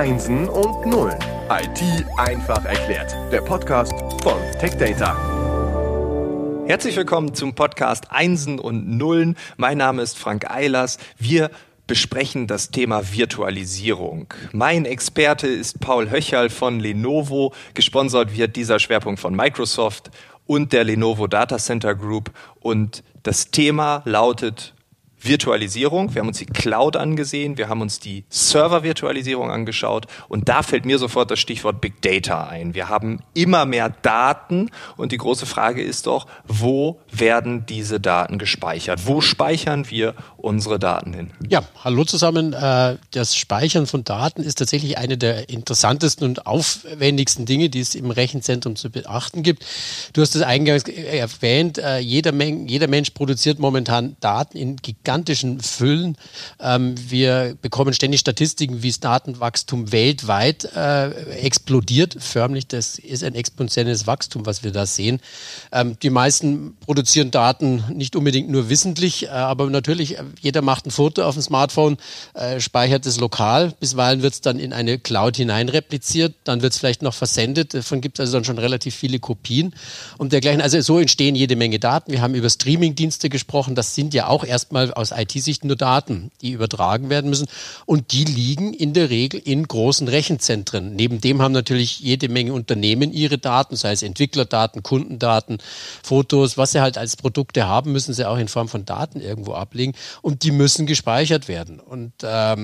Einsen und Nullen. IT einfach erklärt. Der Podcast von TechData. Herzlich willkommen zum Podcast Einsen und Nullen. Mein Name ist Frank Eilers. Wir besprechen das Thema Virtualisierung. Mein Experte ist Paul Höcherl von Lenovo. Gesponsert wird dieser Schwerpunkt von Microsoft und der Lenovo Data Center Group. Und das Thema lautet Virtualisierung. Wir haben uns die Cloud angesehen, wir haben uns die Server-Virtualisierung angeschaut und da fällt mir sofort das Stichwort Big Data ein. Wir haben immer mehr Daten und die große Frage ist doch, wo werden diese Daten gespeichert? Wo speichern wir unsere Daten hin? Ja, hallo zusammen. Das Speichern von Daten ist tatsächlich eine der interessantesten und aufwendigsten Dinge, die es im Rechenzentrum zu beachten gibt. Du hast es eingangs erwähnt, jeder Mensch produziert momentan Daten in gigantischen Füllen. Wir bekommen ständig Statistiken, wie das Datenwachstum weltweit explodiert, förmlich. Das ist ein exponentielles Wachstum, was wir da sehen. Die meisten produzieren Daten nicht unbedingt nur wissentlich, aber natürlich, jeder macht ein Foto auf dem Smartphone, speichert es lokal. Bisweilen wird es dann in eine Cloud hinein repliziert, dann wird es vielleicht noch versendet. Davon gibt es also dann schon relativ viele Kopien und dergleichen. Also so entstehen jede Menge Daten. Wir haben über Streaming-Dienste gesprochen. Das sind ja auch erstmal aus IT-Sicht nur Daten, die übertragen werden müssen. Und die liegen in der Regel in großen Rechenzentren. Neben dem haben natürlich jede Menge Unternehmen ihre Daten, sei es Entwicklerdaten, Kundendaten, Fotos, was sie halt als Produkte haben, müssen sie auch in Form von Daten irgendwo ablegen. Und die müssen gespeichert werden. Und das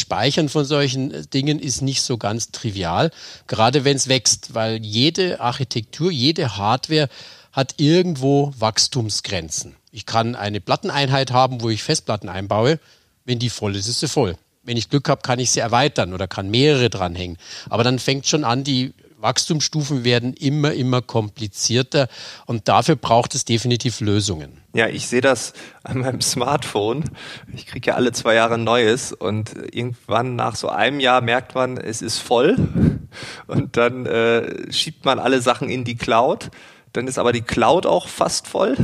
Speichern von solchen Dingen ist nicht so ganz trivial, gerade wenn es wächst, weil jede Architektur, jede Hardware hat irgendwo Wachstumsgrenzen. Ich kann eine Platteneinheit haben, wo ich Festplatten einbaue. Wenn die voll ist, ist sie voll. Wenn ich Glück habe, kann ich sie erweitern oder kann mehrere dranhängen. Aber dann fängt schon an, die Wachstumsstufen werden immer komplizierter und dafür braucht es definitiv Lösungen. Ja, ich sehe das an meinem Smartphone. Ich kriege ja alle 2 Jahre ein neues und irgendwann nach so einem Jahr merkt man, es ist voll und dann schiebt man alle Sachen in die Cloud. Dann ist aber die Cloud auch fast voll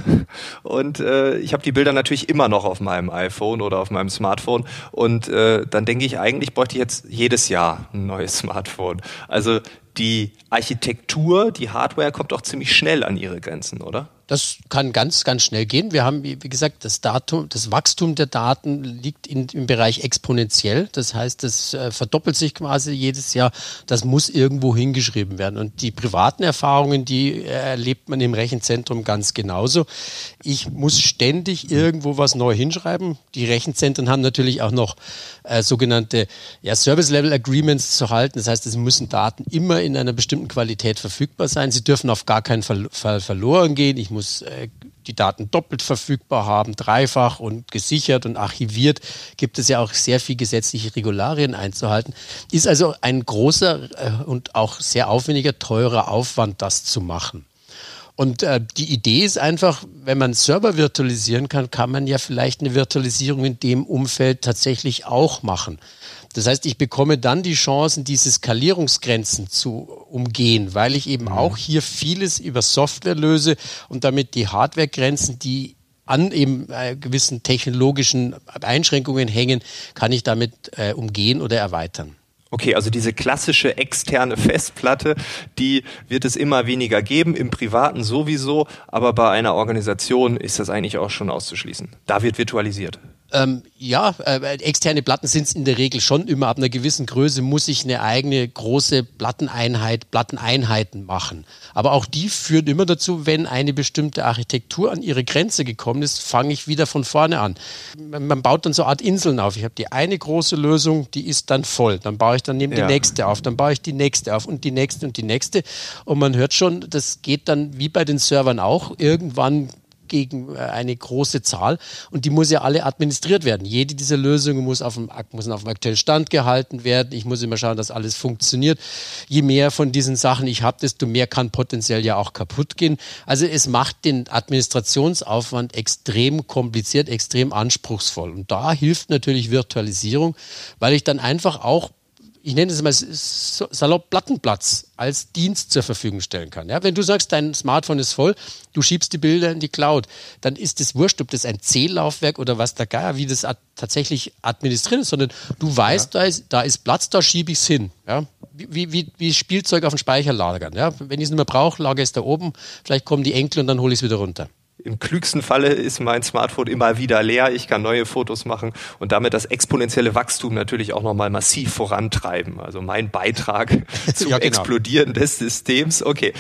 und ich habe die Bilder natürlich immer noch auf meinem iPhone oder auf meinem Smartphone und dann denke ich, eigentlich bräuchte ich jetzt jedes Jahr ein neues Smartphone. Also die Architektur, die Hardware kommt auch ziemlich schnell an ihre Grenzen, oder? Das kann ganz schnell gehen. Wir haben, wie gesagt, das Wachstum der Daten liegt im Bereich exponentiell. Das heißt, das verdoppelt sich quasi jedes Jahr. Das muss irgendwo hingeschrieben werden. Und die privaten Erfahrungen, die erlebt man im Rechenzentrum ganz genauso. Ich muss ständig irgendwo was neu hinschreiben. Die Rechenzentren haben natürlich auch noch sogenannte Service-Level-Agreements zu halten. Das heißt, es müssen Daten immer in einer bestimmten Qualität verfügbar sein. Sie dürfen auf gar keinen Fall verloren gehen. Ich muss die Daten doppelt verfügbar haben, dreifach und gesichert und archiviert. Gibt es ja auch sehr viel gesetzliche Regularien einzuhalten. Ist also ein großer und auch sehr aufwendiger, teurer Aufwand, das zu machen. Und die Idee ist einfach, wenn man Server virtualisieren kann, kann man ja vielleicht eine Virtualisierung in dem Umfeld tatsächlich auch machen. Das heißt, ich bekomme dann die Chancen, diese Skalierungsgrenzen zu umgehen, weil ich eben auch hier vieles über Software löse und damit die Hardwaregrenzen, die an eben gewissen technologischen Einschränkungen hängen, kann ich damit umgehen oder erweitern. Okay, also diese klassische externe Festplatte, die wird es immer weniger geben, im Privaten sowieso, aber bei einer Organisation ist das eigentlich auch schon auszuschließen. Da wird virtualisiert. Externe Platten sind es in der Regel schon immer. Ab einer gewissen Größe muss ich eine eigene große Platteneinheiten machen. Aber auch die führen immer dazu, wenn eine bestimmte Architektur an ihre Grenze gekommen ist, fange ich wieder von vorne an. Man baut dann so eine Art Inseln auf. Ich habe die eine große Lösung, die ist dann voll. Dann baue ich daneben die nächste auf. Dann baue ich die nächste auf und die nächste und die nächste. Und man hört schon, das geht dann wie bei den Servern auch irgendwann gegen eine große Zahl und die muss ja alle administriert werden. Jede dieser Lösungen muss auf dem aktuellen Stand gehalten werden. Ich muss immer schauen, dass alles funktioniert. Je mehr von diesen Sachen ich habe, desto mehr kann potenziell ja auch kaputt gehen. Also es macht den Administrationsaufwand extrem kompliziert, extrem anspruchsvoll. Und da hilft natürlich Virtualisierung, weil ich dann einfach auch ich nenne es mal salopp, Plattenplatz als Dienst zur Verfügung stellen kann. Ja, wenn du sagst, dein Smartphone ist voll, du schiebst die Bilder in die Cloud, dann ist es wurscht, ob das ein C-Laufwerk oder was da gar, wie das tatsächlich administriert ist, sondern du weißt, ja, da ist Platz, da schiebe ich es hin. Ja, wie Spielzeug auf den Speicher lagern. Ja, wenn ich es nicht mehr brauche, lagere ich es da oben, vielleicht kommen die Enkel und dann hole ich es wieder runter. Im klügsten Falle ist mein Smartphone immer wieder leer, ich kann neue Fotos machen und damit das exponentielle Wachstum natürlich auch nochmal massiv vorantreiben. Also mein Beitrag zum Explodieren des Systems. Okay.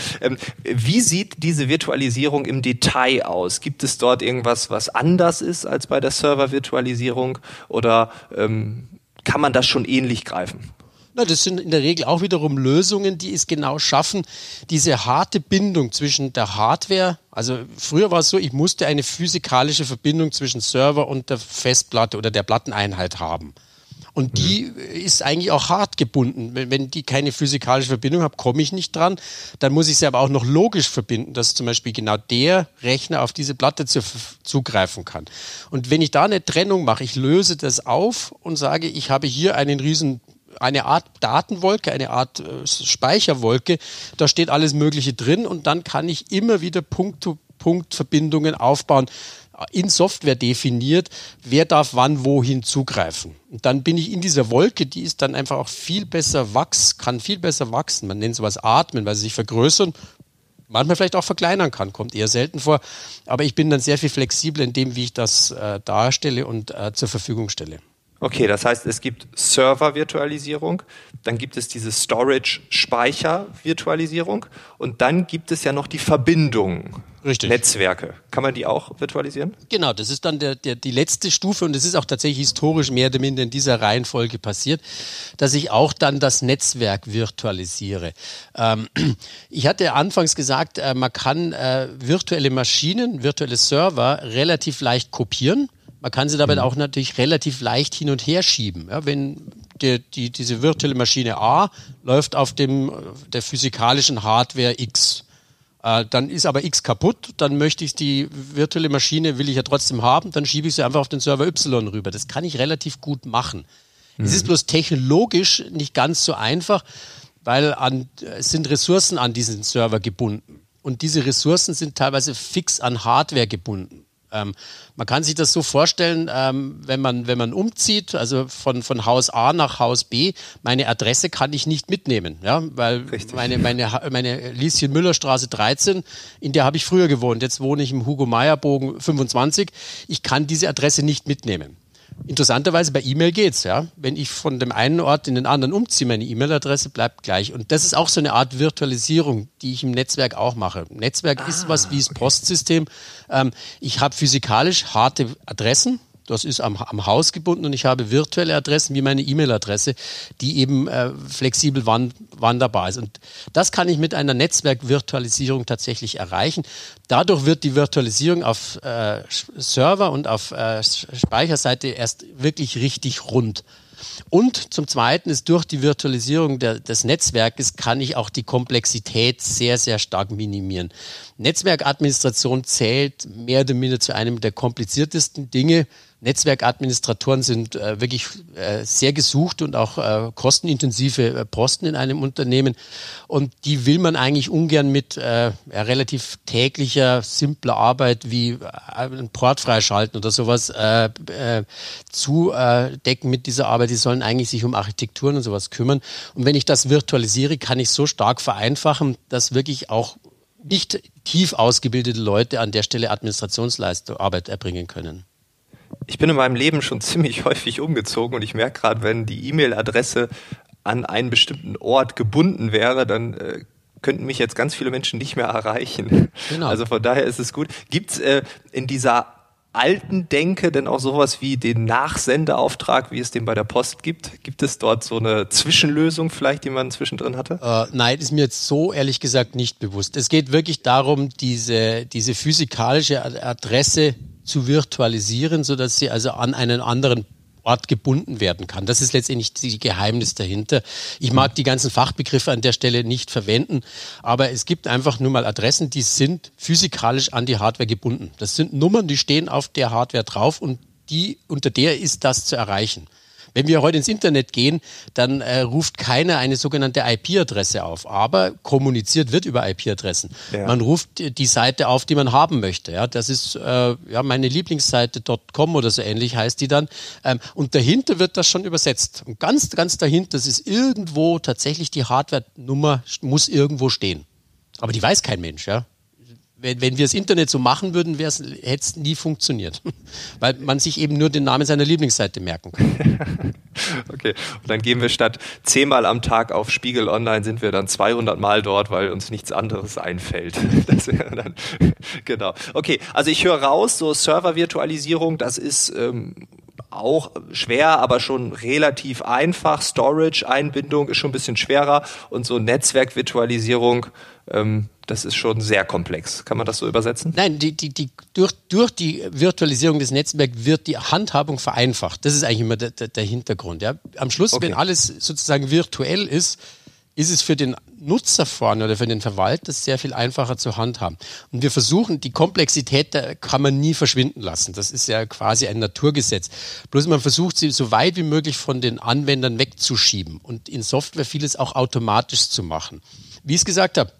Wie sieht diese Virtualisierung im Detail aus? Gibt es dort irgendwas, was anders ist als bei der Server-Virtualisierung oder kann man das schon ähnlich greifen? Na, das sind in der Regel auch wiederum Lösungen, die es genau schaffen, diese harte Bindung zwischen der Hardware, also früher war es so, ich musste eine physikalische Verbindung zwischen Server und der Festplatte oder der Platteneinheit haben. Und die ist eigentlich auch hart gebunden. Wenn die keine physikalische Verbindung hat, komme ich nicht dran. Dann muss ich sie aber auch noch logisch verbinden, dass zum Beispiel genau der Rechner auf diese Platte zugreifen kann. Und wenn ich da eine Trennung mache, ich löse das auf und sage, ich habe hier eine Art Datenwolke, eine Art Speicherwolke, da steht alles Mögliche drin und dann kann ich immer wieder Punkt-zu-Punkt-Verbindungen aufbauen, in Software definiert, wer darf wann wohin zugreifen. Und dann bin ich in dieser Wolke, die ist dann einfach auch viel besser wachsen, man nennt sowas Atmen, weil sie sich vergrößern, manchmal vielleicht auch verkleinern kann, kommt eher selten vor, aber ich bin dann sehr viel flexibler in dem, wie ich das darstelle und zur Verfügung stelle. Okay, das heißt, es gibt Server-Virtualisierung, dann gibt es diese Storage-Speicher-Virtualisierung und dann gibt es ja noch die Verbindung. Richtig. Netzwerke. Kann man die auch virtualisieren? Genau, das ist dann die letzte Stufe und es ist auch tatsächlich historisch mehr oder minder in dieser Reihenfolge passiert, dass ich auch dann das Netzwerk virtualisiere. Ich hatte anfangs gesagt, man kann virtuelle Maschinen, virtuelle Server relativ leicht kopieren. Man kann sie dabei auch natürlich relativ leicht hin und her schieben. Ja, wenn diese virtuelle Maschine A läuft auf der physikalischen Hardware X, dann ist aber X kaputt, dann möchte ich die virtuelle Maschine, will ich ja trotzdem haben, dann schiebe ich sie einfach auf den Server Y rüber. Das kann ich relativ gut machen. Es ist bloß technologisch nicht ganz so einfach, weil es sind Ressourcen an diesen Server gebunden. Und diese Ressourcen sind teilweise fix an Hardware gebunden. Man kann sich das so vorstellen, wenn man umzieht, also von Haus A nach Haus B, meine Adresse kann ich nicht mitnehmen, ja, weil meine Lieschen-Müller-Straße 13, in der habe ich früher gewohnt, jetzt wohne ich im Hugo-Meyer-Bogen 25, ich kann diese Adresse nicht mitnehmen. Interessanterweise bei E-Mail geht's, ja. Wenn ich von dem einen Ort in den anderen umziehe, meine E-Mail-Adresse bleibt gleich. Und das ist auch so eine Art Virtualisierung, die ich im Netzwerk auch mache. Netzwerk ist was wie das Postsystem. Ich habe physikalisch harte Adressen. Das ist am Haus gebunden und ich habe virtuelle Adressen wie meine E-Mail-Adresse, die eben flexibel wanderbar ist. Und das kann ich mit einer Netzwerkvirtualisierung tatsächlich erreichen. Dadurch wird die Virtualisierung auf Server und auf Speicherseite erst wirklich richtig rund. Und zum Zweiten ist durch die Virtualisierung des Netzwerkes kann ich auch die Komplexität sehr, sehr stark minimieren. Netzwerkadministration zählt mehr oder minder zu einem der kompliziertesten Dinge. Netzwerkadministratoren sind wirklich sehr gesucht und auch kostenintensive Posten in einem Unternehmen. Und die will man eigentlich ungern mit relativ täglicher, simpler Arbeit wie einen Port freischalten oder sowas zudecken mit dieser Arbeit. Die sollen eigentlich sich um Architekturen und sowas kümmern. Und wenn ich das virtualisiere, kann ich so stark vereinfachen, dass wirklich auch nicht tief ausgebildete Leute an der Stelle Administrationsarbeit erbringen können. Ich bin in meinem Leben schon ziemlich häufig umgezogen und ich merke gerade, wenn die E-Mail-Adresse an einen bestimmten Ort gebunden wäre, dann könnten mich jetzt ganz viele Menschen nicht mehr erreichen. Genau. Also von daher ist es gut. Gibt es in dieser alten Denke denn auch sowas wie den Nachsendeauftrag, wie es den bei der Post gibt? Gibt es dort so eine Zwischenlösung vielleicht, die man zwischendrin hatte? Nein, ist mir jetzt so ehrlich gesagt nicht bewusst. Es geht wirklich darum, diese physikalische Adresse zu virtualisieren, sodass sie also an einen anderen Ort gebunden werden kann. Das ist letztendlich das Geheimnis dahinter. Ich mag die ganzen Fachbegriffe an der Stelle nicht verwenden, aber es gibt einfach nur mal Adressen, die sind physikalisch an die Hardware gebunden. Das sind Nummern, die stehen auf der Hardware drauf und unter der ist das zu erreichen. Wenn wir heute ins Internet gehen, dann ruft keiner eine sogenannte IP-Adresse auf, aber kommuniziert wird über IP-Adressen. Ja. Man ruft die Seite auf, die man haben möchte. Ja, das ist meine Lieblingsseite .com oder so ähnlich heißt die dann. Und dahinter wird das schon übersetzt. Und ganz, ganz dahinter, das ist irgendwo tatsächlich die Hardware-Nummer muss irgendwo stehen. Aber die weiß kein Mensch, ja. Wenn wir das Internet so machen würden, hätte es nie funktioniert, weil man sich eben nur den Namen seiner Lieblingsseite merken kann. Okay, und dann gehen wir statt 10-mal am Tag auf Spiegel Online, sind wir dann 200 Mal dort, weil uns nichts anderes einfällt. Das wäre dann, genau. Okay, also ich höre raus, so Server-Virtualisierung, das ist auch schwer, aber schon relativ einfach. Storage-Einbindung ist schon ein bisschen schwerer und so Netzwerk-Virtualisierung, das ist schon sehr komplex. Kann man das so übersetzen? Nein, durch die Virtualisierung des Netzwerks wird die Handhabung vereinfacht. Das ist eigentlich immer der Hintergrund. Ja? Am Schluss, okay, wenn alles sozusagen virtuell ist, ist es für den Nutzer vorne oder für den Verwalter sehr viel einfacher zu handhaben. Und wir versuchen, die Komplexität kann man nie verschwinden lassen. Das ist ja quasi ein Naturgesetz. Bloß man versucht, sie so weit wie möglich von den Anwendern wegzuschieben und in Software vieles auch automatisch zu machen. Wie ich es gesagt habe,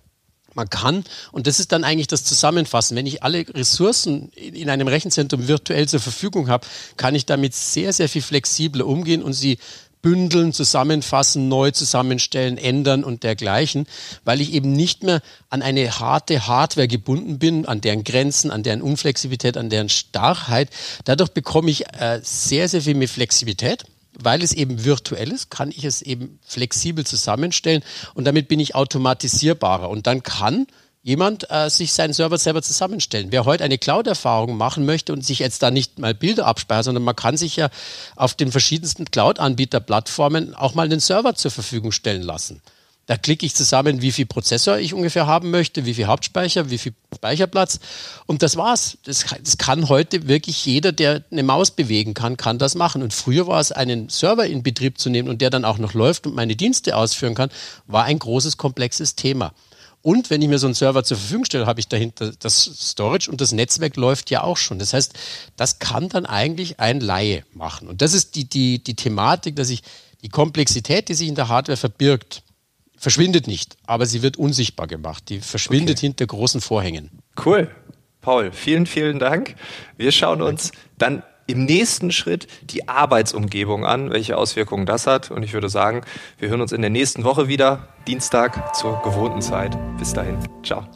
man kann, und das ist dann eigentlich das Zusammenfassen, wenn ich alle Ressourcen in einem Rechenzentrum virtuell zur Verfügung habe, kann ich damit sehr, sehr viel flexibler umgehen und sie bündeln, zusammenfassen, neu zusammenstellen, ändern und dergleichen, weil ich eben nicht mehr an eine harte Hardware gebunden bin, an deren Grenzen, an deren Unflexibilität, an deren Starrheit. Dadurch bekomme ich sehr, sehr viel mehr Flexibilität. Weil es eben virtuell ist, kann ich es eben flexibel zusammenstellen und damit bin ich automatisierbarer. Und dann kann jemand sich seinen Server selber zusammenstellen. Wer heute eine Cloud-Erfahrung machen möchte und sich jetzt da nicht mal Bilder abspeichert, sondern man kann sich ja auf den verschiedensten Cloud-Anbieter-Plattformen auch mal den Server zur Verfügung stellen lassen. Da klicke ich zusammen, wie viel Prozessor ich ungefähr haben möchte, wie viel Hauptspeicher, wie viel Speicherplatz und das war's. Das kann heute wirklich jeder, der eine Maus bewegen kann, kann das machen. Und früher war es, einen Server in Betrieb zu nehmen und der dann auch noch läuft und meine Dienste ausführen kann, war ein großes, komplexes Thema. Und wenn ich mir so einen Server zur Verfügung stelle, habe ich dahinter das Storage und das Netzwerk läuft ja auch schon. Das heißt, das kann dann eigentlich ein Laie machen. Und das ist die Thematik, dass ich die Komplexität, die sich in der Hardware verbirgt, verschwindet nicht, aber sie wird unsichtbar gemacht. Die verschwindet hinter großen Vorhängen. Cool. Paul, vielen, vielen Dank. Wir schauen uns dann im nächsten Schritt die Arbeitsumgebung an, welche Auswirkungen das hat. Und ich würde sagen, wir hören uns in der nächsten Woche wieder, Dienstag zur gewohnten Zeit. Bis dahin. Ciao.